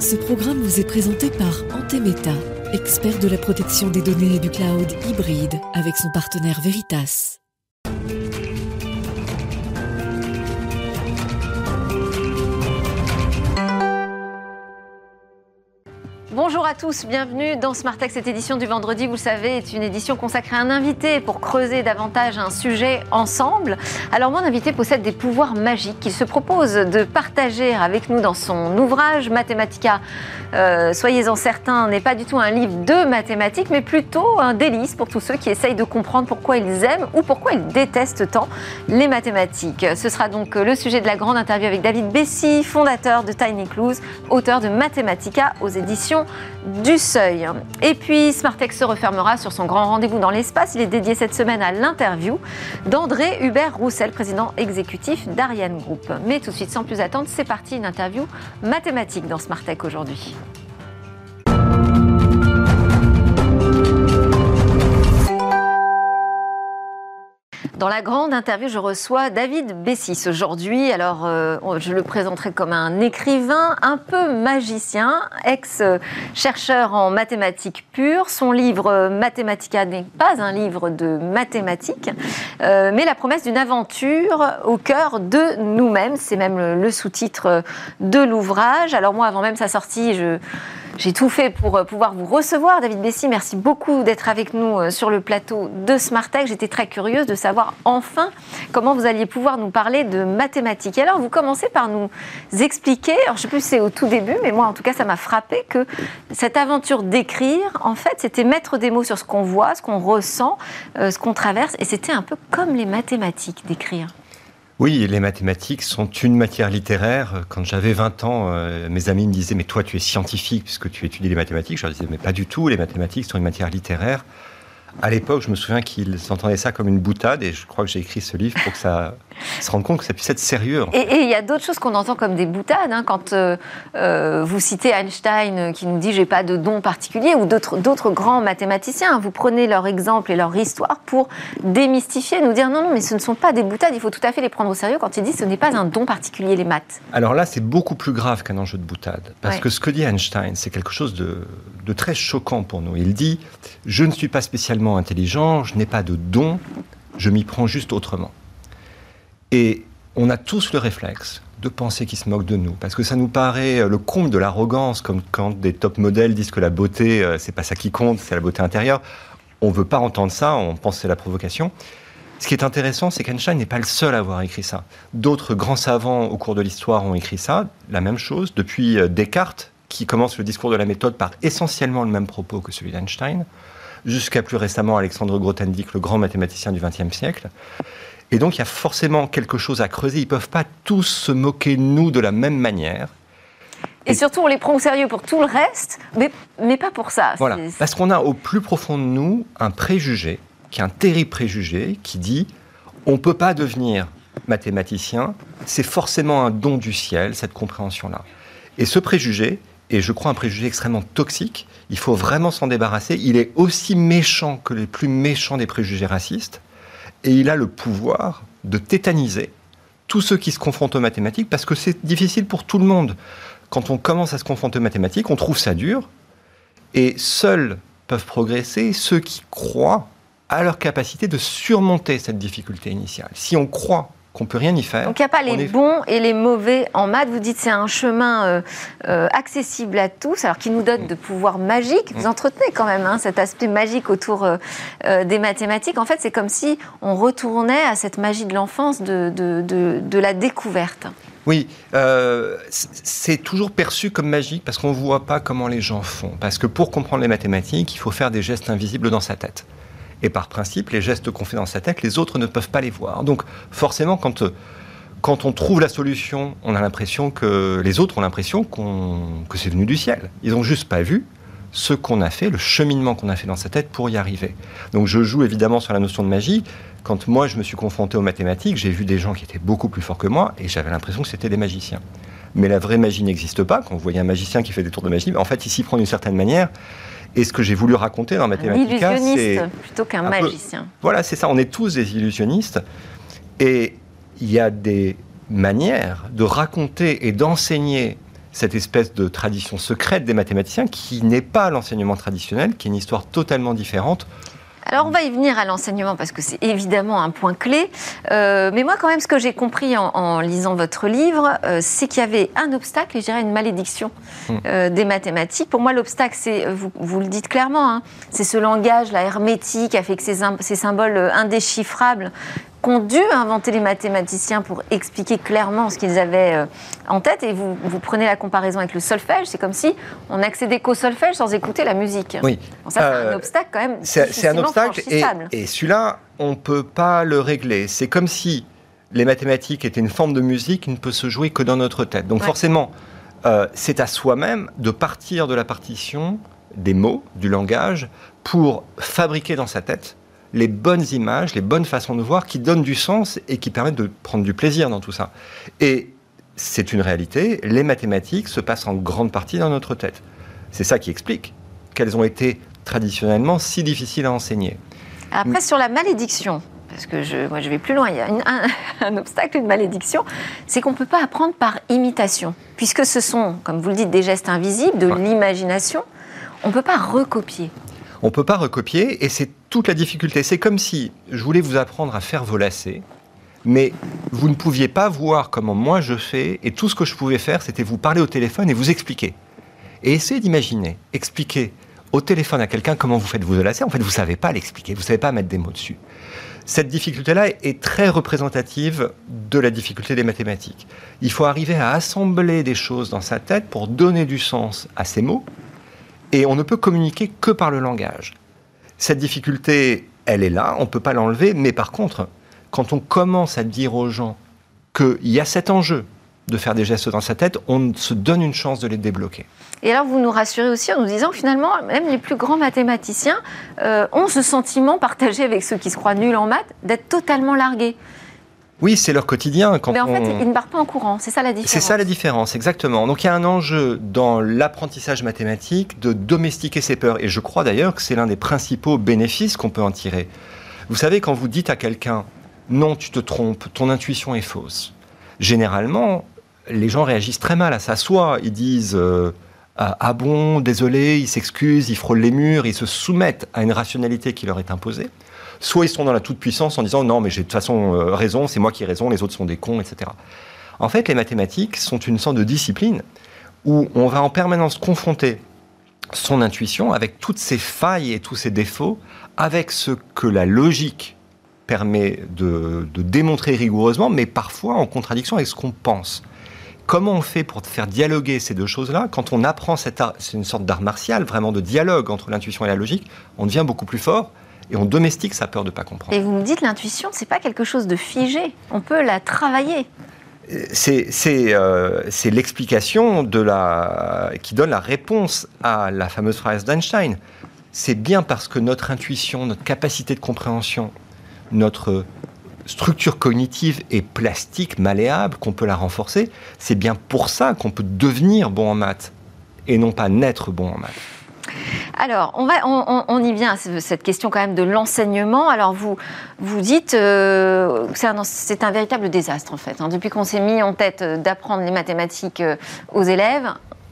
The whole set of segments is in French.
Ce programme vous est présenté par Antemeta, expert de la protection des données et du cloud hybride, avec son partenaire Veritas. Bonjour à tous, bienvenue dans Smartech. Cette édition du vendredi, vous le savez, est une édition consacrée à un invité pour creuser davantage un sujet ensemble. Alors mon invité possède des pouvoirs magiques qu'il se propose de partager avec nous dans son ouvrage Mathematica. Soyez-en certains, n'est pas du tout un livre de mathématiques, mais plutôt un délice pour tous ceux qui essayent de comprendre pourquoi ils aiment ou pourquoi ils détestent tant les mathématiques. Ce sera donc le sujet de la grande interview avec David Bessis, fondateur de Tinyclues, auteur de Mathematica aux éditions du Seuil. Et puis Smartech se refermera sur son grand rendez-vous dans l'espace. Il est dédié cette semaine à l'interview d'André Hubert Roussel, président exécutif d'Ariane Group. Mais tout de suite, sans plus attendre, c'est parti, une interview mathématique dans Smartech aujourd'hui. Dans la grande interview, je reçois David Bessis aujourd'hui. Alors, je le présenterai comme un écrivain un peu magicien, ex-chercheur en mathématiques pures. Son livre Mathematica n'est pas un livre de mathématiques, mais la promesse d'une aventure au cœur de nous-mêmes. C'est même le sous-titre de l'ouvrage. Alors moi, avant même sa sortie, j'ai tout fait pour pouvoir vous recevoir. David Bessis, merci beaucoup d'être avec nous sur le plateau de Smartech. J'étais très curieuse de savoir enfin comment vous alliez pouvoir nous parler de mathématiques. Et alors, vous commencez par nous expliquer, alors, je ne sais plus si c'est au tout début, mais moi, en tout cas, ça m'a frappé que cette aventure d'écrire, en fait, c'était mettre des mots sur ce qu'on voit, ce qu'on ressent, ce qu'on traverse. Et c'était un peu comme les mathématiques d'écrire. Oui, les mathématiques sont une matière littéraire. Quand j'avais 20 ans, mes amis me disaient « Mais toi, tu es scientifique puisque tu étudies les mathématiques ». Je leur disais « Mais pas du tout, les mathématiques sont une matière littéraire ». À l'époque, je me souviens qu'ils entendaient ça comme une boutade et je crois que j'ai écrit ce livre pour que ça se rende compte que ça puisse être sérieux. Et il y a d'autres choses qu'on entend comme des boutades. Hein, quand vous citez Einstein qui nous dit « j'ai pas de don particulier » ou d'autres grands mathématiciens, hein, vous prenez leur exemple et leur histoire pour démystifier, nous dire « non, mais ce ne sont pas des boutades, il faut tout à fait les prendre au sérieux » quand il dit « ce n'est pas un don particulier, les maths ». Alors là, c'est beaucoup plus grave qu'un enjeu de boutade. Parce que ce que dit Einstein, c'est quelque chose de très choquant pour nous. Il dit « je ne suis pas spécialement intelligent, je n'ai pas de don, je m'y prends juste autrement ». Et on a tous le réflexe de penser qu'ils se moquent de nous, parce que ça nous paraît le comble de l'arrogance, comme quand des top modèles disent que la beauté, c'est pas ça qui compte, c'est la beauté intérieure. On veut pas entendre ça, on pense que c'est la provocation. Ce qui est intéressant, c'est qu'Einstein n'est pas le seul à avoir écrit ça. D'autres grands savants au cours de l'histoire ont écrit ça, la même chose, depuis Descartes, qui commence le discours de la méthode par essentiellement le même propos que celui d'Einstein, jusqu'à plus récemment Alexandre Grothendieck, le grand mathématicien du XXe siècle. Et donc, il y a forcément quelque chose à creuser. Ils ne peuvent pas tous se moquer de nous de la même manière. Et surtout, on les prend au sérieux pour tout le reste, mais pas pour ça. Voilà, parce qu'on a au plus profond de nous un préjugé, qui est un terrible préjugé, qui dit « on ne peut pas devenir mathématicien, c'est forcément un don du ciel, cette compréhension-là ». Et ce préjugé, et je crois un préjugé extrêmement toxique, il faut vraiment s'en débarrasser. Il est aussi méchant que les plus méchants des préjugés racistes. Et il a le pouvoir de tétaniser tous ceux qui se confrontent aux mathématiques, parce que c'est difficile pour tout le monde. Quand on commence à se confronter aux mathématiques, on trouve ça dur. Et seuls peuvent progresser ceux qui croient à leur capacité de surmonter cette difficulté initiale. Si on croit qu'on ne peut rien y faire. Donc il n'y a pas les bons et les mauvais en maths. Vous dites que c'est un chemin accessible à tous, alors qui nous donne de pouvoirs magiques. Vous entretenez quand même cet aspect magique autour des mathématiques. En fait, c'est comme si on retournait à cette magie de l'enfance, de la découverte. Oui, c'est toujours perçu comme magique parce qu'on ne voit pas comment les gens font. Parce que pour comprendre les mathématiques, il faut faire des gestes invisibles dans sa tête. Et par principe, les gestes qu'on fait dans sa tête, les autres ne peuvent pas les voir. Donc forcément, quand on trouve la solution, on a l'impression que les autres ont l'impression que c'est venu du ciel. Ils n'ont juste pas vu ce qu'on a fait, le cheminement qu'on a fait dans sa tête pour y arriver. Donc je joue évidemment sur la notion de magie. Quand moi, je me suis confronté aux mathématiques, j'ai vu des gens qui étaient beaucoup plus forts que moi et j'avais l'impression que c'était des magiciens. Mais la vraie magie n'existe pas. Quand vous voyez un magicien qui fait des tours de magie, en fait, il s'y prend d'une certaine manière. Et ce que j'ai voulu raconter dans Mathematica, c'est... Un illusionniste plutôt qu'un magicien. Voilà, c'est ça, on est tous des illusionnistes. Et il y a des manières de raconter et d'enseigner cette espèce de tradition secrète des mathématiciens qui n'est pas l'enseignement traditionnel, qui est une histoire totalement différente. Alors on va y venir à l'enseignement parce que c'est évidemment un point clé. Mais moi quand même ce que j'ai compris en lisant votre livre, c'est qu'il y avait un obstacle et je dirais une malédiction des mathématiques. Pour moi l'obstacle c'est, vous le dites clairement, hein, c'est ce langage là, hermétique avec ces symboles indéchiffrables qu'ont dû inventer les mathématiciens pour expliquer clairement ce qu'ils avaient en tête. Et vous prenez la comparaison avec le solfège, c'est comme si on accédait qu'au solfège sans écouter la musique. Oui. Alors ça, c'est un obstacle quand même. C'est un obstacle et celui-là, on ne peut pas le régler. C'est comme si les mathématiques étaient une forme de musique qui ne peut se jouer que dans notre tête. Donc forcément, c'est à soi-même de partir de la partition des mots, du langage, pour fabriquer dans sa tête les bonnes images, les bonnes façons de voir qui donnent du sens et qui permettent de prendre du plaisir dans tout ça. Et c'est une réalité, les mathématiques se passent en grande partie dans notre tête. C'est ça qui explique qu'elles ont été traditionnellement si difficiles à enseigner. Après, mais... sur la malédiction, parce que moi je vais plus loin, il y a un obstacle, une malédiction, c'est qu'on ne peut pas apprendre par imitation. Puisque ce sont, comme vous le dites, des gestes invisibles, de l'imagination, on ne peut pas recopier. On ne peut pas recopier et c'est toute la difficulté. C'est comme si je voulais vous apprendre à faire vos lacets, mais vous ne pouviez pas voir comment moi je fais et tout ce que je pouvais faire, c'était vous parler au téléphone et vous expliquer. Et essayez d'imaginer, expliquer au téléphone à quelqu'un comment vous faites vos lacets. En fait, vous ne savez pas l'expliquer, vous ne savez pas mettre des mots dessus. Cette difficulté-là est très représentative de la difficulté des mathématiques. Il faut arriver à assembler des choses dans sa tête pour donner du sens à ces mots. Et on ne peut communiquer que par le langage. Cette difficulté, elle est là, on ne peut pas l'enlever, mais par contre, quand on commence à dire aux gens qu'il y a cet enjeu de faire des gestes dans sa tête, on se donne une chance de les débloquer. Et alors vous nous rassurez aussi en nous disant finalement, même les plus grands mathématiciens ont ce sentiment partagé avec ceux qui se croient nuls en maths, d'être totalement largués. Oui, c'est leur quotidien. Mais en fait, ils ne partent pas en courant, c'est ça la différence. C'est ça la différence, exactement. Donc il y a un enjeu dans l'apprentissage mathématique de domestiquer ses peurs. Et je crois d'ailleurs que c'est l'un des principaux bénéfices qu'on peut en tirer. Vous savez, quand vous dites à quelqu'un « Non, tu te trompes, ton intuition est fausse », généralement, les gens réagissent très mal à ça. Soit ils disent « Ah bon, désolé », ils s'excusent, ils frôlent les murs, ils se soumettent à une rationalité qui leur est imposée. Soit ils sont dans la toute-puissance en disant « Non, mais j'ai de toute façon raison, c'est moi qui ai raison, les autres sont des cons, etc. » En fait, les mathématiques sont une sorte de discipline où on va en permanence confronter son intuition avec toutes ses failles et tous ses défauts, avec ce que la logique permet de démontrer rigoureusement, mais parfois en contradiction avec ce qu'on pense. Comment on fait pour faire dialoguer ces deux choses-là? Quand on apprend cet art, c'est une sorte d'art martial, vraiment de dialogue entre l'intuition et la logique, on devient beaucoup plus fort. Et on domestique sa peur de ne pas comprendre. Et vous me dites, l'intuition, ce n'est pas quelque chose de figé. On peut la travailler. C'est l'explication qui donne la réponse à la fameuse phrase d'Einstein. C'est bien parce que notre intuition, notre capacité de compréhension, notre structure cognitive est plastique, malléable, qu'on peut la renforcer. C'est bien pour ça qu'on peut devenir bon en maths et non pas naître bon en maths. Alors, on y vient à cette question quand même de l'enseignement. Alors, vous dites que c'est un véritable désastre, en fait. Hein. Depuis qu'on s'est mis en tête d'apprendre les mathématiques aux élèves,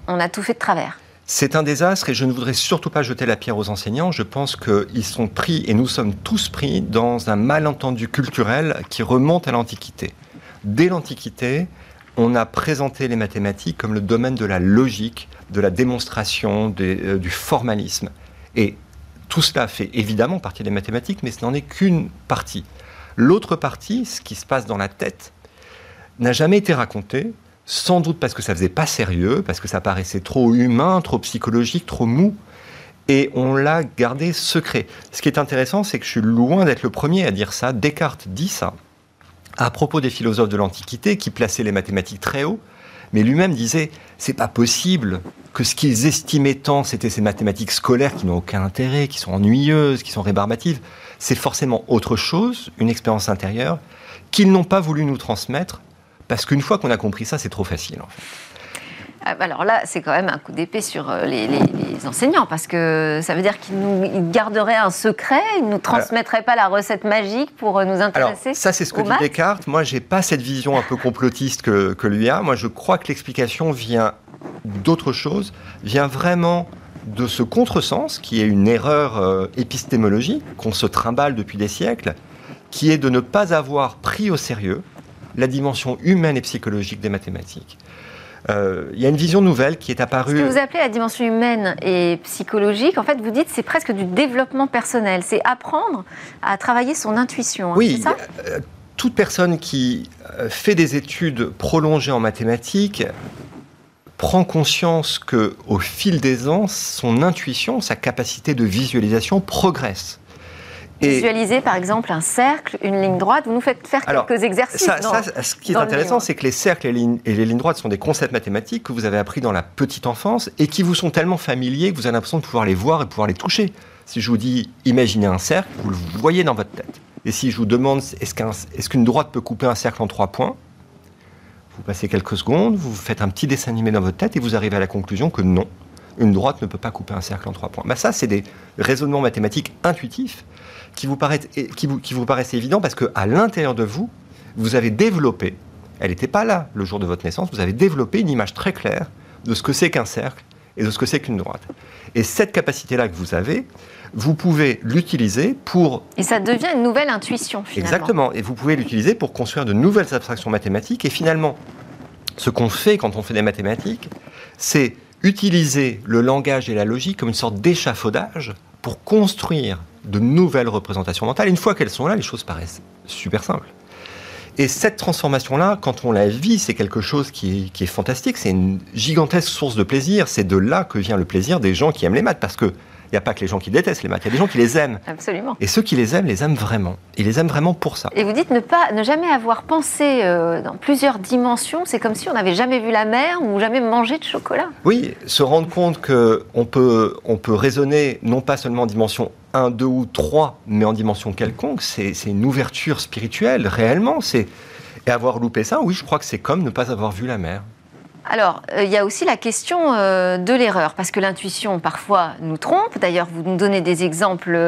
on a tout fait de travers. C'est un désastre et je ne voudrais surtout pas jeter la pierre aux enseignants. Je pense qu'ils sont pris, et nous sommes tous pris, dans un malentendu culturel qui remonte à l'Antiquité. Dès l'Antiquité, on a présenté les mathématiques comme le domaine de la logique, de la démonstration, du formalisme. Et tout cela fait évidemment partie des mathématiques, mais ce n'en est qu'une partie. L'autre partie, ce qui se passe dans la tête, n'a jamais été racontée, sans doute parce que ça ne faisait pas sérieux, parce que ça paraissait trop humain, trop psychologique, trop mou, et on l'a gardé secret. Ce qui est intéressant, c'est que je suis loin d'être le premier à dire ça. Descartes dit ça, à propos des philosophes de l'Antiquité, qui plaçaient les mathématiques très haut, mais lui-même disait, c'est pas possible que ce qu'ils estimaient tant, c'était ces mathématiques scolaires qui n'ont aucun intérêt, qui sont ennuyeuses, qui sont rébarbatives. C'est forcément autre chose, une expérience intérieure, qu'ils n'ont pas voulu nous transmettre, parce qu'une fois qu'on a compris ça, c'est trop facile, en fait. Alors là, c'est quand même un coup d'épée sur les enseignants, parce que ça veut dire qu'ils garderaient un secret, ils ne nous transmettraient pas la recette magique pour nous intéresser. Alors, ça, c'est ce que dit Descartes. Moi, je n'ai pas cette vision un peu complotiste que lui a. Moi, je crois que l'explication vient d'autre chose, vient vraiment de ce contresens, qui est une erreur épistémologique, qu'on se trimballe depuis des siècles, qui est de ne pas avoir pris au sérieux la dimension humaine et psychologique des mathématiques. Il y a une vision nouvelle qui est apparue... Ce que vous appelez la dimension humaine et psychologique, en fait, vous dites, c'est presque du développement personnel. C'est apprendre à travailler son intuition, hein, oui, c'est ça ? Toute personne qui fait des études prolongées en mathématiques prend conscience qu'au fil des ans, son intuition, sa capacité de visualisation progresse. Visualiser, par exemple, un cercle, une ligne droite, vous nous faites faire quelques exercices. Ce qui est intéressant, c'est que les cercles et les lignes droites sont des concepts mathématiques que vous avez appris dans la petite enfance et qui vous sont tellement familiers que vous avez l'impression de pouvoir les voir et pouvoir les toucher. Si je vous dis « imaginez un cercle », vous le voyez dans votre tête. Et si je vous demande « est-ce qu'une droite peut couper un cercle en 3 points ?» Vous passez quelques secondes, vous faites un petit dessin animé dans votre tête et vous arrivez à la conclusion que non, une droite ne peut pas couper un cercle en 3 points. Ben ça, c'est des raisonnements mathématiques intuitifs qui vous paraissent évidents parce qu'à l'intérieur de vous, vous avez développé, elle n'était pas là le jour de votre naissance, vous avez développé une image très claire de ce que c'est qu'un cercle et de ce que c'est qu'une droite. Et cette capacité-là que vous avez, vous pouvez l'utiliser pour... Et ça devient une nouvelle intuition, finalement. Exactement. Et vous pouvez l'utiliser pour construire de nouvelles abstractions mathématiques. Et finalement, ce qu'on fait quand on fait des mathématiques, c'est utiliser le langage et la logique comme une sorte d'échafaudage pour construire de nouvelles représentations mentales. Et une fois qu'elles sont là, les choses paraissent super simples. Et cette transformation-là, quand on la vit, c'est quelque chose qui est fantastique. C'est une gigantesque source de plaisir. C'est de là que vient le plaisir des gens qui aiment les maths. Parce qu'il n'y a pas que les gens qui détestent les maths, il y a des gens qui les aiment. Absolument. Et ceux qui les aiment vraiment. Ils les aiment vraiment pour ça. Et vous dites ne jamais avoir pensé dans plusieurs dimensions. C'est comme si on n'avait jamais vu la mer ou jamais mangé de chocolat. Oui, se rendre compte qu'on peut raisonner non pas seulement en dimension 1, 2 ou 3, mais en dimension quelconque, c'est une ouverture spirituelle, réellement. Et avoir loupé ça, oui, je crois que c'est comme ne pas avoir vu la mer. Alors, il y a aussi la question de l'erreur, parce que l'intuition, parfois, nous trompe. D'ailleurs, vous nous donnez des exemples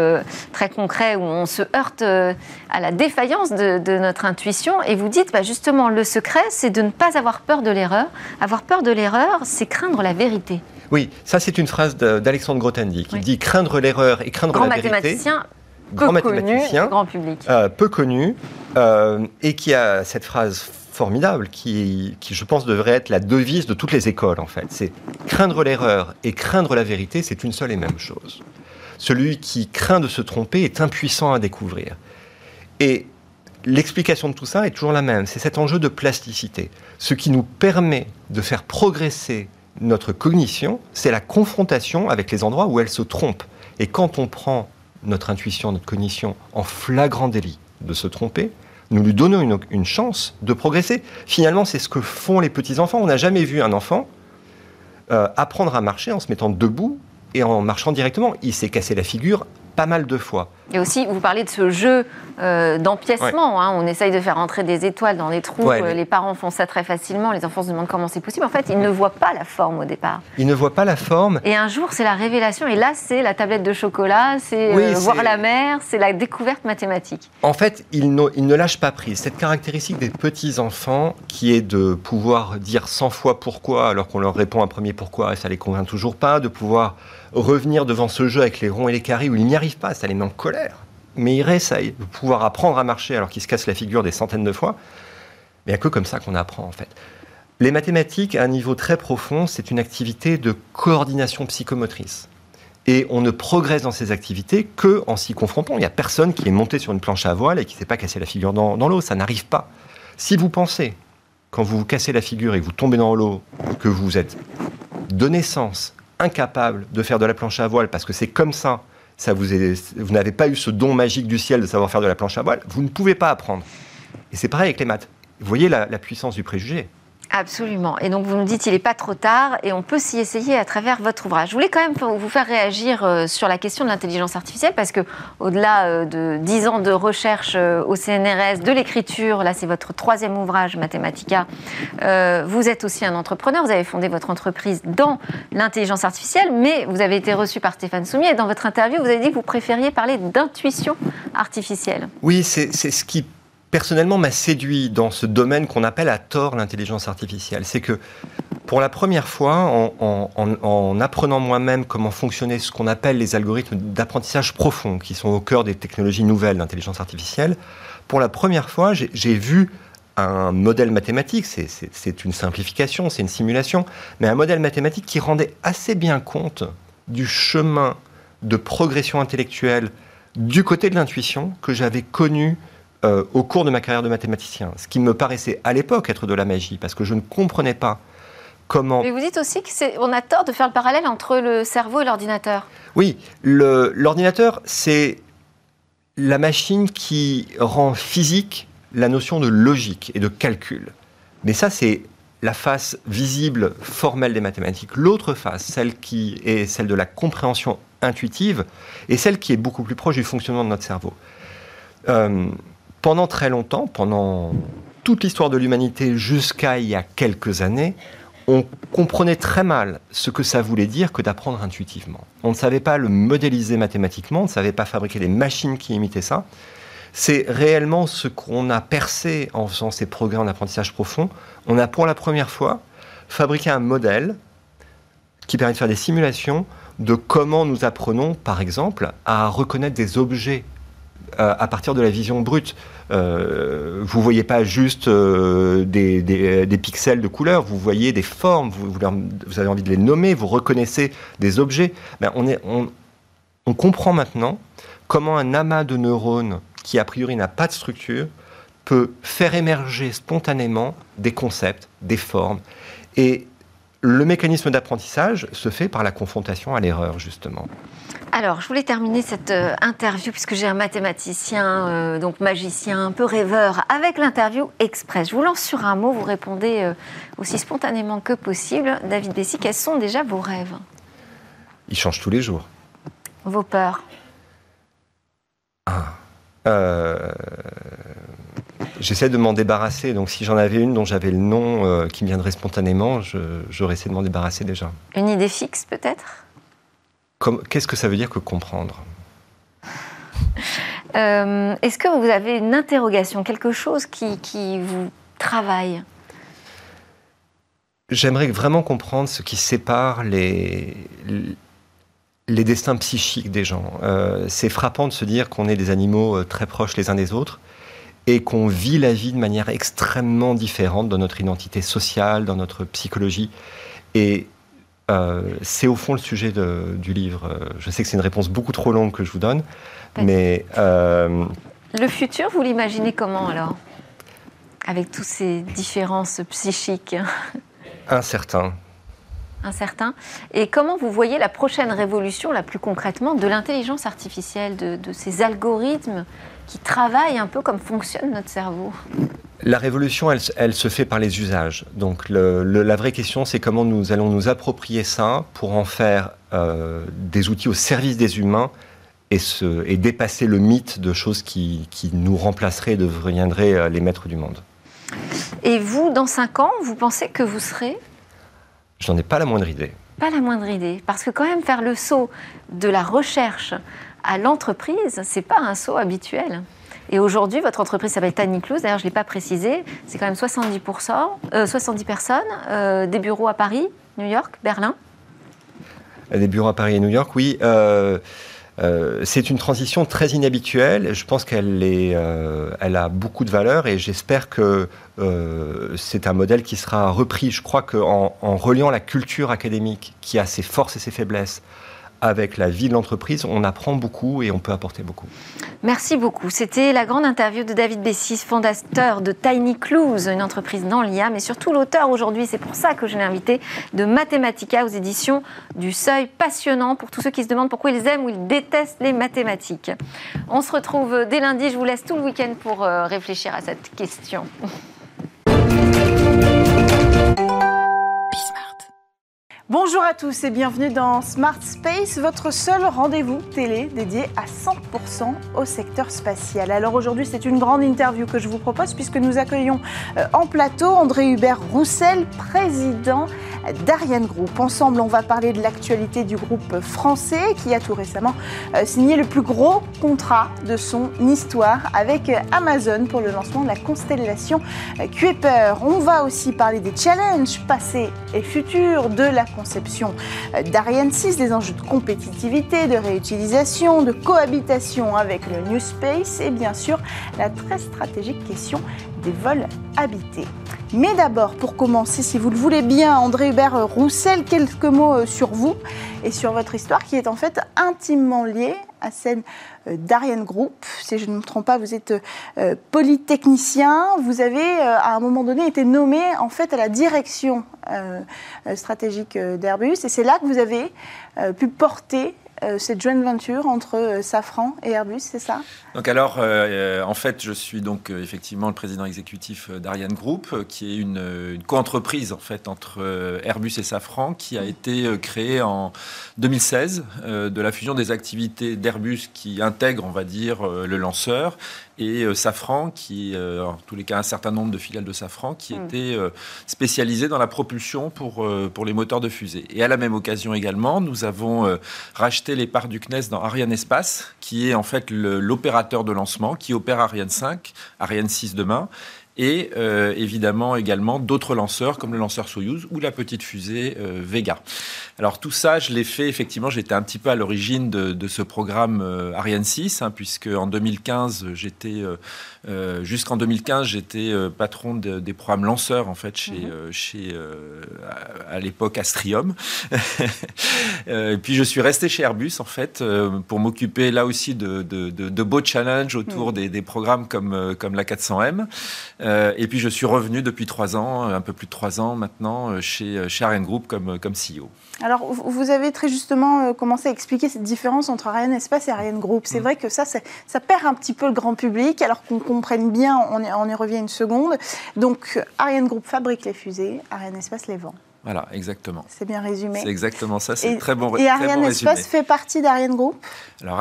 très concrets où on se heurte à la défaillance de notre intuition, et vous dites, justement, le secret, c'est de ne pas avoir peur de l'erreur. Avoir peur de l'erreur, c'est craindre la vérité. Oui, ça c'est une phrase d'Alexandre Grothendieck, qui dit « craindre l'erreur et craindre la vérité ». Grand mathématicien, peu connu, et qui a cette phrase formidable qui, je pense, devrait être la devise de toutes les écoles, en fait. C'est « craindre l'erreur et craindre la vérité, c'est une seule et même chose. Celui qui craint de se tromper est impuissant à découvrir. » Et l'explication de tout ça est toujours la même, c'est cet enjeu de plasticité. Ce qui nous permet de faire progresser notre cognition, c'est la confrontation avec les endroits où elle se trompe. Et quand on prend notre intuition, notre cognition, en flagrant délit de se tromper, nous lui donnons une chance de progresser. Finalement, c'est ce que font les petits-enfants. On n'a jamais vu un enfant apprendre à marcher en se mettant debout et en marchant directement. Il s'est cassé la figure pas mal de fois. Et aussi, vous parlez de ce jeu d'empiècement. Ouais. Hein, on essaye de faire entrer des étoiles dans les trous. Ouais, les parents font ça très facilement. Les enfants se demandent comment c'est possible. En fait, ils ne voient pas la forme au départ. Ils ne voient pas la forme. Et un jour, c'est la révélation. Et là, c'est la tablette de chocolat, c'est voir la mer, c'est la découverte mathématique. En fait, ils ne lâchent pas prise. Cette caractéristique des petits-enfants qui est de pouvoir dire 100 fois pourquoi, alors qu'on leur répond un premier pourquoi et ça ne les convainc toujours pas, de pouvoir revenir devant ce jeu avec les ronds et les carrés où ils n'y arrivent pas, ça les met en colère. Mais il réessaye de pouvoir apprendre à marcher alors qu'il se casse la figure des centaines de fois. Mais il n'y a que comme ça qu'on apprend, en fait. Les mathématiques, à un niveau très profond, c'est une activité de coordination psychomotrice. Et on ne progresse dans ces activités qu'en s'y confrontant. Il n'y a personne qui est monté sur une planche à voile et qui ne s'est pas cassé la figure dans l'eau. Ça n'arrive pas. Si vous pensez, quand vous vous cassez la figure et vous tombez dans l'eau, que vous êtes de naissance incapable de faire de la planche à voile parce que c'est comme ça, vous n'avez pas eu ce don magique du ciel de savoir faire de la planche à voile, vous ne pouvez pas apprendre. Et c'est pareil avec les maths. Vous voyez la puissance du préjugé. Absolument. Et donc, vous nous dites qu'il n'est pas trop tard et on peut s'y essayer à travers votre ouvrage. Je voulais quand même vous faire réagir sur la question de l'intelligence artificielle parce que au-delà de 10 ans de recherche au CNRS, de l'écriture, là, c'est votre 3e ouvrage, Mathematica, vous êtes aussi un entrepreneur. Vous avez fondé votre entreprise dans l'intelligence artificielle, mais vous avez été reçu par Stéphane Soumier et dans votre interview, vous avez dit que vous préfériez parler d'intuition artificielle. Oui, c'est ce qui personnellement m'a séduit dans ce domaine qu'on appelle à tort l'intelligence artificielle. C'est que pour la première fois, en apprenant moi-même comment fonctionnaient ce qu'on appelle les algorithmes d'apprentissage profond, qui sont au cœur des technologies nouvelles d'intelligence artificielle, pour la première fois, j'ai vu un modèle mathématique, c'est une simplification, c'est une simulation, mais un modèle mathématique qui rendait assez bien compte du chemin de progression intellectuelle du côté de l'intuition que j'avais connu au cours de ma carrière de mathématicien. Ce qui me paraissait à l'époque être de la magie, parce que je ne comprenais pas comment... Mais vous dites aussi qu'on a tort de faire le parallèle entre le cerveau et l'ordinateur. Oui, l'ordinateur, c'est la machine qui rend physique la notion de logique et de calcul. Mais ça, c'est la face visible, formelle des mathématiques. L'autre face, celle qui est celle de la compréhension intuitive, et celle qui est beaucoup plus proche du fonctionnement de notre cerveau. Pendant très longtemps, pendant toute l'histoire de l'humanité jusqu'à il y a quelques années, on comprenait très mal ce que ça voulait dire que d'apprendre intuitivement. On ne savait pas le modéliser mathématiquement, on ne savait pas fabriquer des machines qui imitaient ça. C'est réellement ce qu'on a percé en faisant ces progrès en apprentissage profond. On a pour la première fois fabriqué un modèle qui permet de faire des simulations de comment nous apprenons, par exemple, à reconnaître des objets à partir de la vision brute. Vous ne voyez pas juste des pixels de couleur, vous voyez des formes, vous avez envie de les nommer, vous reconnaissez des objets. Ben, on comprend maintenant comment un amas de neurones qui a priori n'a pas de structure, peut faire émerger spontanément des concepts, des formes. Et le mécanisme d'apprentissage se fait par la confrontation à l'erreur, justement. Alors, je voulais terminer cette interview, puisque j'ai un mathématicien, donc magicien, un peu rêveur, avec l'interview express. Je vous lance sur un mot, vous répondez aussi spontanément que possible. David Bessis, quels sont déjà vos rêves? Ils changent tous les jours. Vos peurs? J'essaie de m'en débarrasser, donc si j'en avais une dont j'avais le nom qui me viendrait spontanément, j'aurais essayé de m'en débarrasser déjà. Une idée fixe peut-être? Qu'est-ce que ça veut dire que comprendre? Est-ce que vous avez une interrogation, quelque chose qui vous travaille? J'aimerais vraiment comprendre ce qui sépare les destins psychiques des gens. C'est frappant de se dire qu'on est des animaux très proches les uns des autres et qu'on vit la vie de manière extrêmement différente dans notre identité sociale, dans notre psychologie. Et c'est au fond le sujet du livre. Je sais que c'est une réponse beaucoup trop longue que je vous donne, mais... Le futur, vous l'imaginez comment alors? Avec toutes ces différences psychiques? Incertain. Incertain. Et comment vous voyez la prochaine révolution, là plus concrètement, de l'intelligence artificielle, de ces algorithmes qui travaillent un peu comme fonctionne notre cerveau? La révolution, elle se fait par les usages. Donc la vraie question, c'est comment nous allons nous approprier ça pour en faire des outils au service des humains et dépasser le mythe de choses qui nous remplaceraient et deviendraient les maîtres du monde. Et vous, dans 5 ans, vous pensez que vous serez? Je n'en ai pas la moindre idée. Pas la moindre idée, parce que quand même faire le saut de la recherche à l'entreprise, c'est pas un saut habituel. Et aujourd'hui, votre entreprise s'appelle Tinyclues, d'ailleurs je ne l'ai pas précisé, c'est quand même 70 personnes, des bureaux à Paris, New York, Berlin. Des bureaux à Paris et New York, oui. C'est une transition très inhabituelle. Je pense qu'elle elle a beaucoup de valeur et j'espère que c'est un modèle qui sera repris. Je crois qu'en reliant la culture académique qui a ses forces et ses faiblesses avec la vie de l'entreprise, on apprend beaucoup et on peut apporter beaucoup. Merci beaucoup. C'était la grande interview de David Bessis, fondateur de Tinyclues, une entreprise dans l'IA, mais surtout l'auteur aujourd'hui, c'est pour ça que je l'ai invité, de Mathematica aux éditions du Seuil. Passionnant pour tous ceux qui se demandent pourquoi ils aiment ou ils détestent les mathématiques. On se retrouve dès lundi. Je vous laisse tout le week-end pour réfléchir à cette question. Bonjour à tous et bienvenue dans Smart Space, votre seul rendez-vous télé dédié à 100% au secteur spatial. Alors aujourd'hui, c'est une grande interview que je vous propose puisque nous accueillons en plateau André Hubert Roussel, président d'Ariane Group. Ensemble, on va parler de l'actualité du groupe français qui a tout récemment signé le plus gros contrat de son histoire avec Amazon pour le lancement de la constellation Kuiper. On va aussi parler des challenges passés et futurs de la conception d'Ariane 6, des enjeux de compétitivité, de réutilisation, de cohabitation avec le New Space et bien sûr la très stratégique question des vols habités. Mais d'abord, pour commencer, si vous le voulez bien, André Hubert Roussel, quelques mots sur vous et sur votre histoire qui est en fait intimement liée à celle d'Ariane Group. Si je ne me trompe pas, vous êtes polytechnicien. Vous avez, à un moment donné, été nommé en fait à la direction stratégique d'Airbus. Et c'est là que vous avez pu porter cette joint venture entre Safran et Airbus, c'est ça? Donc alors, en fait, je suis donc effectivement le président exécutif d'Ariane Group, qui est une co-entreprise en fait entre Airbus et Safran, qui a été créée en 2016 de la fusion des activités d'Airbus qui intègre, on va dire, le lanceur et Safran, qui en tous les cas un certain nombre de filiales de Safran qui étaient spécialisées dans la propulsion pour les moteurs de fusée. Et à la même occasion également, nous avons racheté les parts du CNES dans Arianespace, qui est en fait l'opérateur de lancement, qui opère Ariane 5, Ariane 6 demain, et évidemment également d'autres lanceurs comme le lanceur Soyouz ou la petite fusée Vega. Alors tout ça, je l'ai fait, effectivement, j'étais un petit peu à l'origine de ce programme Ariane 6, hein, puisque en 2015, jusqu'en 2015, j'étais patron des programmes lanceurs, en fait, à l'époque Astrium. Et puis je suis resté chez Airbus, en fait, pour m'occuper là aussi de beaux challenges autour des programmes comme la 400M. Et puis je suis revenu depuis 3 ans, un peu plus de 3 ans maintenant, chez Ariane Group comme CEO. Alors vous avez très justement commencé à expliquer cette différence entre Arianespace et Ariane Group. C'est vrai que ça perd un petit peu le grand public, alors qu'on comprenne bien, on y revient une seconde. Donc Ariane Group fabrique les fusées, Arianespace les vend. Voilà, exactement. C'est bien résumé. C'est exactement ça, c'est très bon résumé. Et Arianespace fait partie d'Ariane Group? Alors,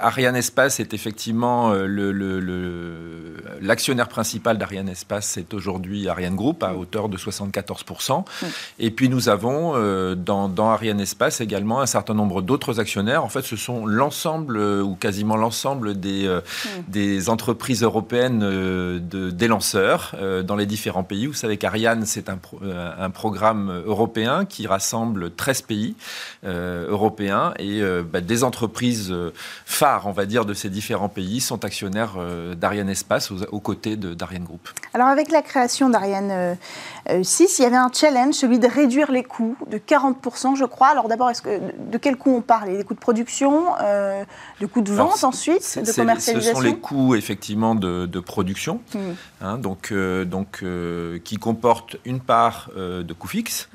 Arianespace est effectivement l'actionnaire principal d'Arianespace, c'est aujourd'hui Ariane Group, à hauteur de 74%. Et puis nous avons dans Arianespace également un certain nombre d'autres actionnaires. En fait, ce sont l'ensemble, ou quasiment l'ensemble, des entreprises européennes des lanceurs dans les différents pays. Vous savez qu'Ariane, c'est un programme européen qui rassemble 13 pays européens et des entreprises phares, on va dire, de ces différents pays sont actionnaires d'Arianespace aux côtés d'Ariane Group. Alors avec la création d'Ariane 6, il y avait un challenge, celui de réduire les coûts de 40%, je crois. Alors d'abord, de quel coût on parle? Des coûts de production, de coûts de vente ensuite, de commercialisation? Ce sont les coûts effectivement de production, hein, donc qui comportent une part de coûts fixes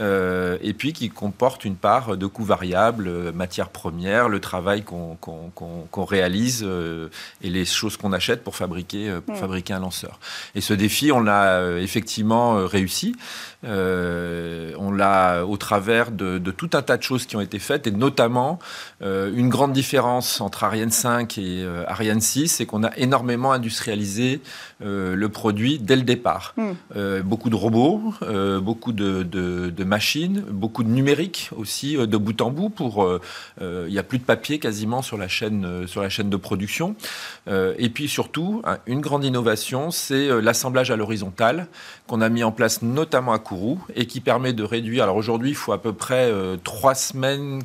et puis qui comporte une part de coûts variables, matières premières, le travail qu'on réalise et les choses qu'on achète pour fabriquer un lanceur. Et ce défi, on l'a effectivement réussi. On l'a au travers de tout un tas de choses qui ont été faites et notamment une grande différence entre Ariane 5 et Ariane 6, c'est qu'on a énormément industrialisé le produit dès le départ. Beaucoup de robots, beaucoup de machines, beaucoup de numérique aussi, de bout en bout. Il n'y a plus de papier quasiment sur la chaîne de production. Et puis surtout, une grande innovation, c'est l'assemblage à l'horizontale qu'on a mis en place notamment à Kourou et qui permet de réduire. Alors aujourd'hui, il faut à peu près 3 semaines,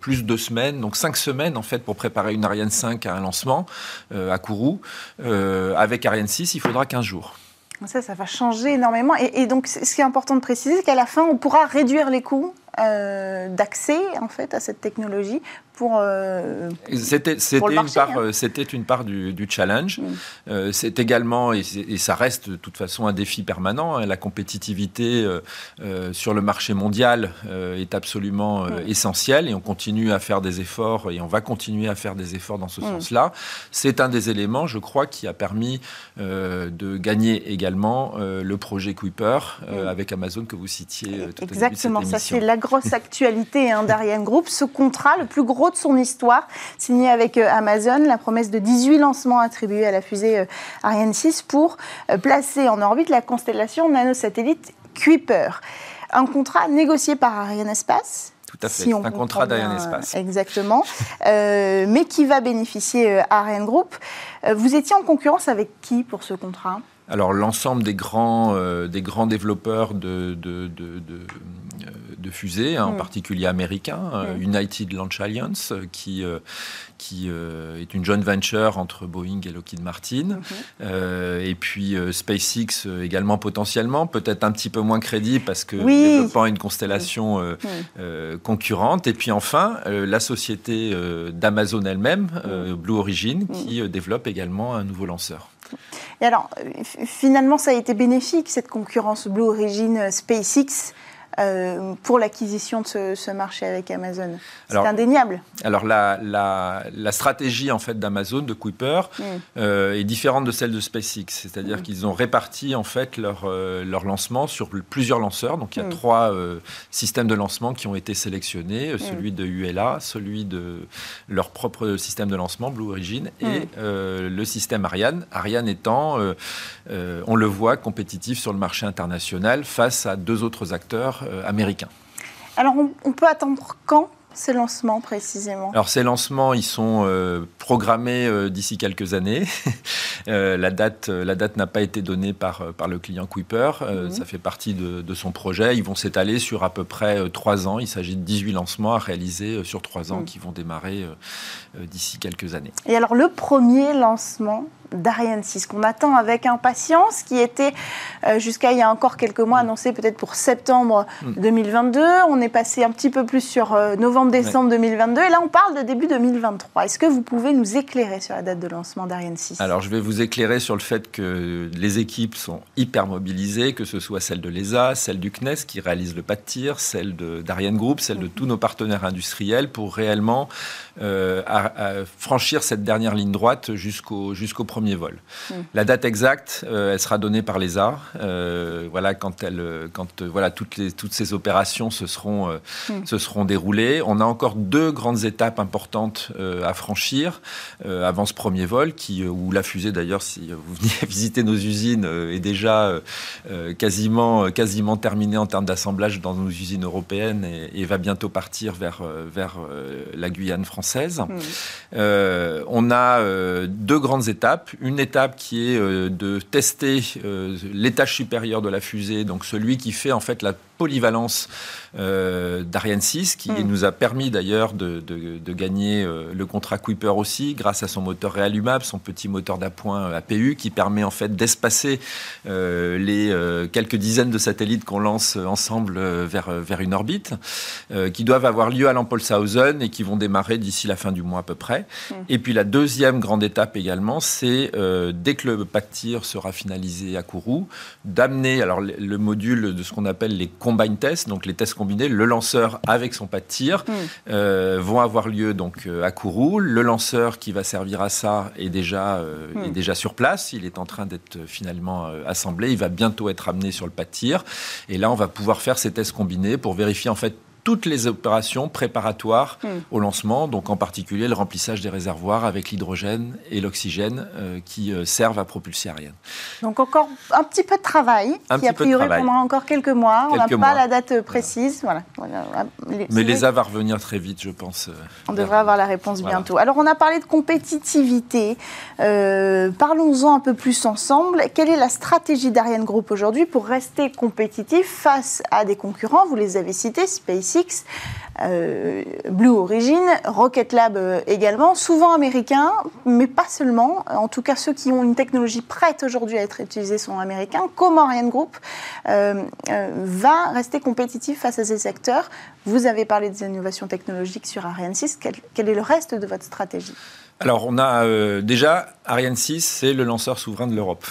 plus 2 semaines, donc 5 semaines en fait pour préparer une Ariane 5 à un lancement à Kourou. Avec Ariane 6, il faudra 15 jours. Ça va changer énormément. Et donc, ce qui est important de préciser, c'est qu'à la fin, on pourra réduire les coûts d'accès en fait à cette technologie pour le marché, c'était une part du challenge. C'est également et ça reste de toute façon un défi permanent. La compétitivité sur le marché mondial est absolument essentielle et on continue à faire des efforts et on va continuer à faire des efforts dans ce sens-là. C'est un des éléments, je crois, qui a permis de gagner également le projet Kuiper avec Amazon que vous citiez tout à l'heure. Exactement, ça c'est la grosse actualité d'Ariane Group, ce contrat, le plus gros de son histoire, signé avec Amazon, la promesse de 18 lancements attribués à la fusée Ariane 6 pour placer en orbite la constellation nanosatellite Kuiper. Un contrat négocié par Arianespace. Tout à fait, si c'est un contrat d'Arianespace. Exactement, mais qui va bénéficier à Ariane Group. Vous étiez en concurrence avec qui pour ce contrat ? Alors, l'ensemble des grands développeurs de fusées, en particulier américains, United Launch Alliance, qui est une joint venture entre Boeing et Lockheed Martin, et puis SpaceX également potentiellement, peut-être un petit peu moins crédible parce que développant une constellation concurrente. Et puis enfin, la société d'Amazon elle-même, Blue Origin, qui développe également un nouveau lanceur. Et alors, finalement, ça a été bénéfique, cette concurrence Blue Origin-SpaceX, pour l'acquisition de ce marché avec Amazon. C'est indéniable. Alors, la stratégie, en fait, d'Amazon, de Kuiper, est différente de celle de SpaceX. C'est-à-dire qu'ils ont réparti, en fait, leur lancement sur plusieurs lanceurs. Donc, il y a trois systèmes de lancement qui ont été sélectionnés. Celui de ULA, celui de leur propre système de lancement, Blue Origin, et le système Ariane. Ariane étant, on le voit, compétitif sur le marché international face à deux autres acteurs américains. Alors, on peut attendre quand ces lancements, précisément? Alors, ces lancements, ils sont programmés d'ici quelques années. La date n'a pas été donnée par le client Kuiper. Ça fait partie de son projet. Ils vont s'étaler sur à peu près 3 ans. Il s'agit de 18 lancements à réaliser sur 3 ans qui vont démarrer d'ici quelques années. Et alors, le premier lancement d'Ariane 6, qu'on attend avec impatience, qui était jusqu'à il y a encore quelques mois annoncé peut-être pour septembre 2022. On est passé un petit peu plus sur novembre-décembre 2022, et là on parle de début 2023. Est-ce que vous pouvez nous éclairer sur la date de lancement d'Ariane 6 ? Alors je vais vous éclairer sur le fait que les équipes sont hyper mobilisées, que ce soit celle de l'ESA, celle du CNES qui réalise le pas de tir, celle d'Ariane Group, celle de tous nos partenaires industriels pour réellement franchir cette dernière ligne droite jusqu'au premier vol. La date exacte, elle sera donnée par l'ESA. Toutes ces opérations se seront déroulées. On a encore 2 grandes étapes importantes à franchir avant ce premier vol, où la fusée, d'ailleurs, si vous venez visiter nos usines, est déjà quasiment terminée en termes d'assemblage dans nos usines européennes et va bientôt partir vers la Guyane française. On a 2 grandes étapes. Une étape qui est de tester l'étage supérieur de la fusée, donc celui qui fait en fait la polyvalence d'Ariane 6, qui nous a permis d'ailleurs de gagner le contrat Kuiper aussi, grâce à son moteur réallumable, son petit moteur d'appoint APU, qui permet en fait d'espacer les quelques dizaines de satellites qu'on lance ensemble vers une orbite, qui doivent avoir lieu à l'Ampolshausen et qui vont démarrer d'ici la fin du mois à peu près. Et puis la deuxième grande étape également, c'est dès que le pas de tir sera finalisé à Kourou, d'amener alors le module de ce qu'on appelle les combine tests, donc les tests combinés, le lanceur avec son pas de tir vont avoir lieu donc à Kourou. Le lanceur qui va servir à ça est déjà sur place. Il est en train d'être finalement assemblé. Il va bientôt être amené sur le pas de tir. Et là, on va pouvoir faire ces tests combinés pour vérifier en fait toutes les opérations préparatoires au lancement, donc en particulier le remplissage des réservoirs avec l'hydrogène et l'oxygène qui servent à propulser Ariane. Donc encore un petit peu de travail, qui a priori prendra encore quelques mois. On n'a pas la date précise. Voilà. Mais l'ESA va revenir très vite, je pense. On devrait avoir la réponse bientôt. Alors on a parlé de compétitivité. Parlons-en un peu plus ensemble. Quelle est la stratégie d'Ariane Group aujourd'hui pour rester compétitif face à des concurrents? Vous les avez cités, SpaceX, Blue Origin, Rocket Lab également, souvent américains, mais pas seulement. En tout cas, ceux qui ont une technologie prête aujourd'hui à être utilisée sont américains. Comment Ariane Group va rester compétitif face à ces acteurs? Vous avez parlé des innovations technologiques sur Ariane 6. Quel est le reste de votre stratégie? Alors, on a déjà, Ariane 6, c'est le lanceur souverain de l'Europe.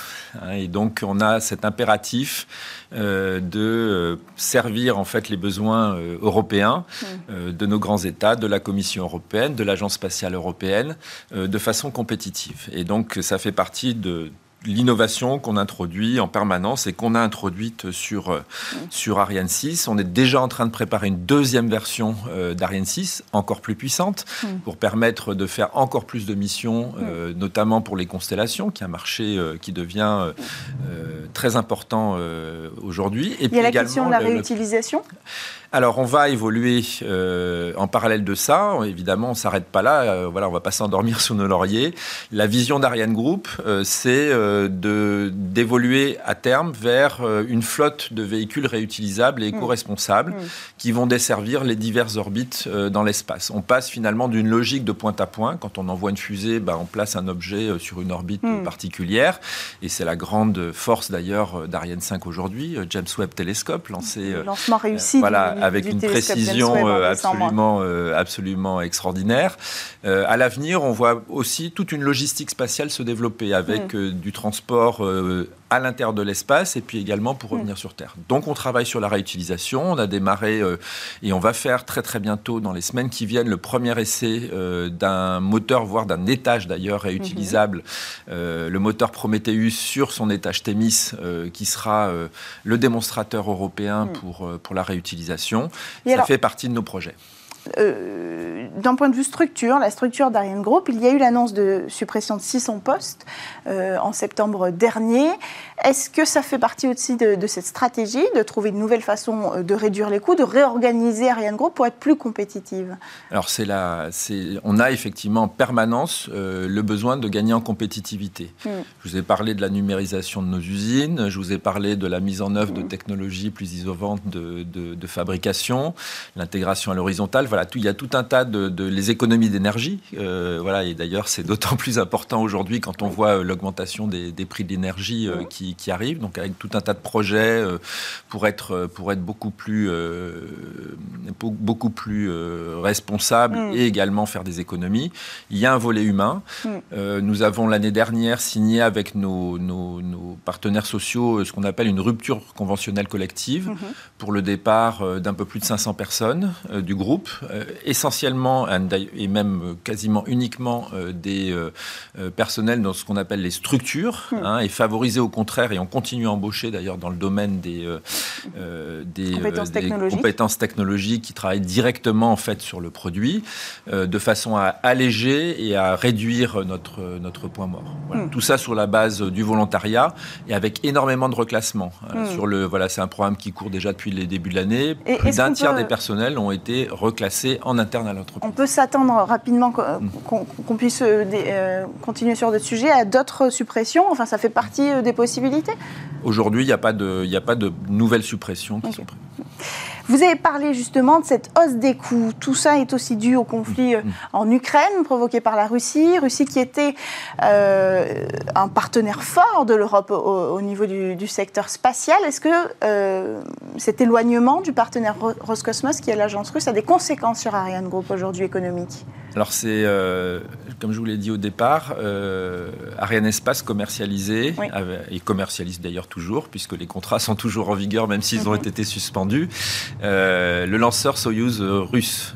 Et donc, on a cet impératif de servir, en fait, les besoins européens de nos grands États, de la Commission européenne, de l'Agence spatiale européenne, de façon compétitive. Et donc, ça fait partie de l'innovation qu'on introduit en permanence et qu'on a introduite sur Ariane 6. On est déjà en train de préparer une deuxième version d'Ariane 6, encore plus puissante, pour permettre de faire encore plus de missions, notamment pour les constellations, qui est un marché qui devient très important aujourd'hui. Et puis il y a la question de la réutilisation. Alors, on va évoluer en parallèle de ça. Évidemment, on ne s'arrête pas là. Voilà, on ne va pas s'endormir sous nos lauriers. La vision d'Ariane Group, c'est d'évoluer à terme vers une flotte de véhicules réutilisables et éco-responsables qui vont desservir les diverses orbites dans l'espace. On passe finalement d'une logique de pointe à point. Quand on envoie une fusée, bah, on place un objet sur une orbite particulière. Et c'est la grande force d'ailleurs d'Ariane 5 aujourd'hui. James Webb Télescope lancé... lancement réussi. Voilà, avec une précision absolument extraordinaire. À l'avenir, on voit aussi toute une logistique spatiale se développer avec du transport à l'intérieur de l'espace et puis également pour revenir sur Terre. Donc, on travaille sur la réutilisation. On a démarré et on va faire très, très bientôt, dans les semaines qui viennent, le premier essai d'un moteur, voire d'un étage d'ailleurs réutilisable, le moteur Prometheus sur son étage Thémis qui sera le démonstrateur européen pour la réutilisation. Et ça fait partie de nos projets. D'un point de vue structure, la structure d'Ariane Group, il y a eu l'annonce de suppression de 600 postes en septembre dernier. Est-ce que ça fait partie aussi de cette stratégie de trouver une nouvelle façon de réduire les coûts, de réorganiser Ariane Group pour être plus compétitive? Alors, on a effectivement en permanence le besoin de gagner en compétitivité. Je vous ai parlé de la numérisation de nos usines, je vous ai parlé de la mise en œuvre de technologies plus innovantes de fabrication, l'intégration à l'horizontale. Voilà, il y a tout un tas les économies d'énergie. Voilà, et d'ailleurs, c'est d'autant plus important aujourd'hui quand on voit l'augmentation des prix de l'énergie qui arrive, donc avec tout un tas de projets pour être beaucoup plus responsable et également faire des économies. Il y a un volet humain. Nous avons l'année dernière signé avec nos partenaires sociaux ce qu'on appelle une rupture conventionnelle collective pour le départ d'un peu plus de 500 personnes du groupe, essentiellement et même quasiment uniquement des personnels dans ce qu'on appelle les structures et favoriser au contraire, et on continue à embaucher d'ailleurs dans le domaine des compétences technologiques qui travaillent directement en fait sur le produit, de façon à alléger et à réduire notre point mort. Voilà. Tout ça sur la base du volontariat et avec énormément de reclassements. Voilà, c'est un programme qui court déjà depuis les débuts de l'année. Plus d'un tiers des personnels ont été reclassés en interne à l'entreprise. On peut s'attendre rapidement qu'on puisse continuer sur d'autres sujets, à d'autres suppressions. Enfin, ça fait partie des possibilités. Aujourd'hui, il n'y a pas de nouvelles suppressions qui sont prévues. Vous avez parlé justement de cette hausse des coûts. Tout ça est aussi dû au conflit en Ukraine, provoqué par la Russie. Russie qui était un partenaire fort de l'Europe au niveau du secteur spatial. Est-ce que cet éloignement du partenaire Roscosmos, qui est l'agence russe, a des conséquences sur Ariane Group aujourd'hui économiques? Alors c'est, comme je vous l'ai dit au départ, Arianespace commercialisé, et commercialise d'ailleurs toujours, puisque les contrats sont toujours en vigueur, même s'ils ont été suspendus, le lanceur Soyouz russe.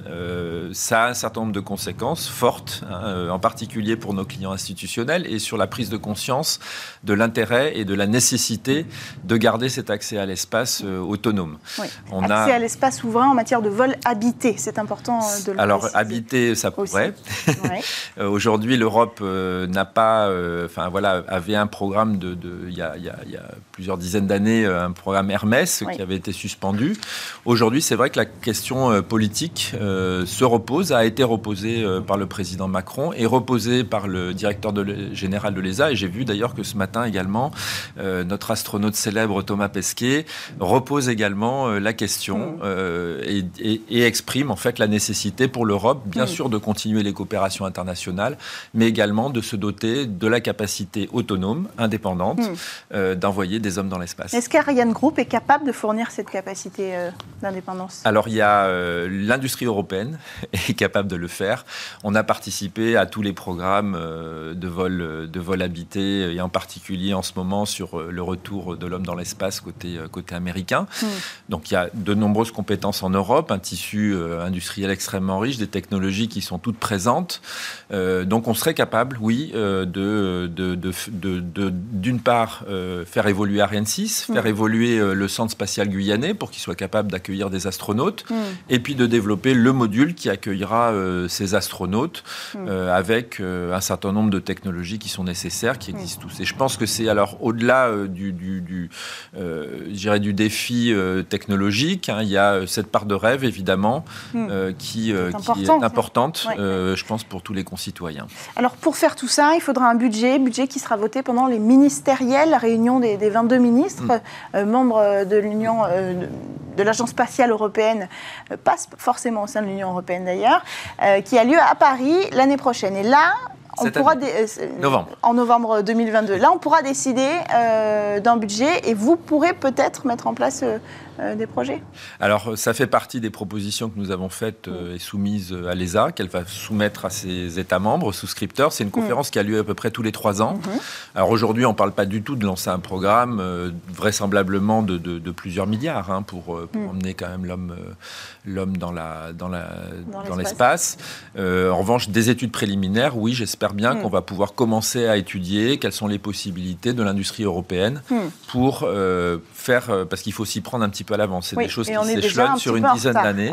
Ça a un certain nombre de conséquences fortes, en particulier pour nos clients institutionnels, et sur la prise de conscience de l'intérêt et de la nécessité de garder cet accès à l'espace autonome. Accès à l'espace souverain en matière de vol habité, c'est important de le préciser. Habité, ça peut. Aujourd'hui, l'Europe n'a pas... avait un programme il y a plusieurs dizaines d'années, un programme Hermès qui avait été suspendu. Aujourd'hui, c'est vrai que la question politique a été reposée par le président Macron et reposée par le directeur général de l'ESA. Et j'ai vu d'ailleurs que ce matin également, notre astronaute célèbre Thomas Pesquet repose également la question et exprime en fait la nécessité pour l'Europe, bien sûr, de continuer les coopérations internationales, mais également de se doter de la capacité autonome, indépendante, d'envoyer des hommes dans l'espace. Est-ce qu'Ariane Group est capable de fournir cette capacité d'indépendance? Alors, il y a l'industrie européenne est capable de le faire. On a participé à tous les programmes de vol habité, et en particulier en ce moment sur le retour de l'homme dans l'espace côté américain. Mmh. Donc, il y a de nombreuses compétences en Europe, un tissu industriel extrêmement riche, des technologies qui sont toutes présentes. Donc, on serait capable, oui, d'une part, faire évoluer Ariane 6, faire évoluer le centre spatial guyanais pour qu'il soit capable d'accueillir des astronautes, et puis de développer le module qui accueillera ces astronautes avec un certain nombre de technologies qui sont nécessaires, qui existent tous. Et je pense que c'est alors au-delà du défi technologique, hein, il y a cette part de rêve évidemment qui est importante, je pense, pour tous les concitoyens. Alors pour faire tout ça, il faudra un budget qui sera voté pendant les ministériels, la réunion des 22 ministres, membres de l'Union, de l'Agence spatiale européenne, pas forcément au sein de l'Union européenne d'ailleurs, qui a lieu à Paris l'année prochaine. Et là, en novembre 2022. Là, on pourra décider d'un budget et vous pourrez peut-être mettre en place des projets. Alors, ça fait partie des propositions que nous avons faites et soumises à l'ESA, qu'elle va soumettre à ses États membres, souscripteurs. C'est une conférence qui a lieu à peu près tous les 3 ans. Alors aujourd'hui, on ne parle pas du tout de lancer un programme vraisemblablement de plusieurs milliards pour emmener quand même l'homme dans l'espace. En revanche, des études préliminaires, oui, j'espère bien qu'on va pouvoir commencer à étudier quelles sont les possibilités de l'industrie européenne pour faire... Parce qu'il faut s'y prendre un petit peu à l'avance. C'est des choses qui s'échelonnent sur une dizaine d'années.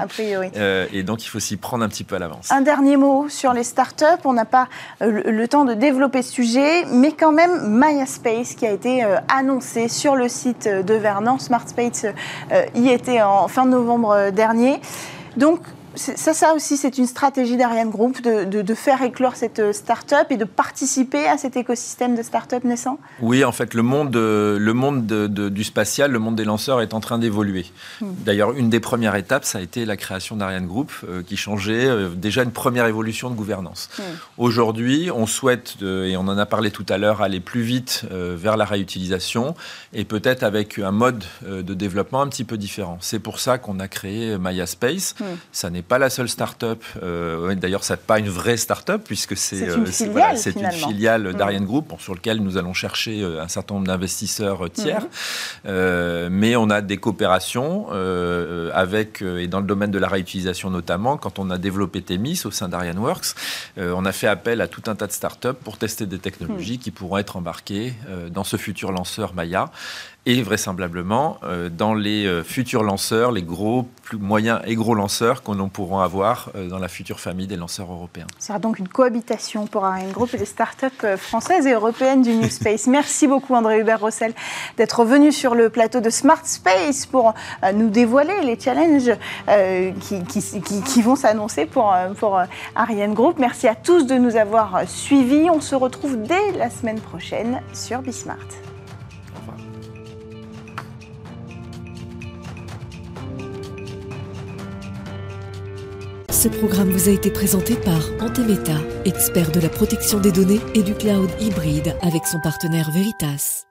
Et donc, il faut s'y prendre un petit peu à l'avance. Un dernier mot sur les startups. On n'a pas le temps de développer ce sujet, mais quand même, MySpace qui a été annoncé sur le site de Vernon. SmartSpace y était en fin novembre dernier. Donc, ça aussi, c'est une stratégie d'Ariane Group de faire éclore cette start-up et de participer à cet écosystème de start-up naissant? Oui, en fait, le monde du spatial, le monde des lanceurs est en train d'évoluer. D'ailleurs, une des premières étapes, ça a été la création d'Ariane Group qui changeait déjà une première évolution de gouvernance. Aujourd'hui, on souhaite, et on en a parlé tout à l'heure, aller plus vite vers la réutilisation et peut-être avec un mode de développement un petit peu différent. C'est pour ça qu'on a créé MySpace. Ça n'est pas la seule start-up. D'ailleurs, ce n'est pas une vraie start-up puisque c'est une filiale d'Ariane Group sur laquelle nous allons chercher un certain nombre d'investisseurs tiers. Mais on a des coopérations avec, et dans le domaine de la réutilisation notamment, quand on a développé Thémis au sein d'ArianeWorks, on a fait appel à tout un tas de start-up pour tester des technologies qui pourront être embarquées dans ce futur lanceur Maya. Et vraisemblablement, dans les futurs lanceurs, les gros, plus moyens et gros lanceurs qu'on pourra avoir dans la future famille des lanceurs européens. Ce sera donc une cohabitation pour Ariane Group et les startups françaises et européennes du New Space. Merci beaucoup André Hubert Roussel d'être venu sur le plateau de Smart Space pour nous dévoiler les challenges qui vont s'annoncer pour Ariane Group. Merci à tous de nous avoir suivis. On se retrouve dès la semaine prochaine sur Bismart. Ce programme vous a été présenté par Antemeta, expert de la protection des données et du cloud hybride avec son partenaire Veritas.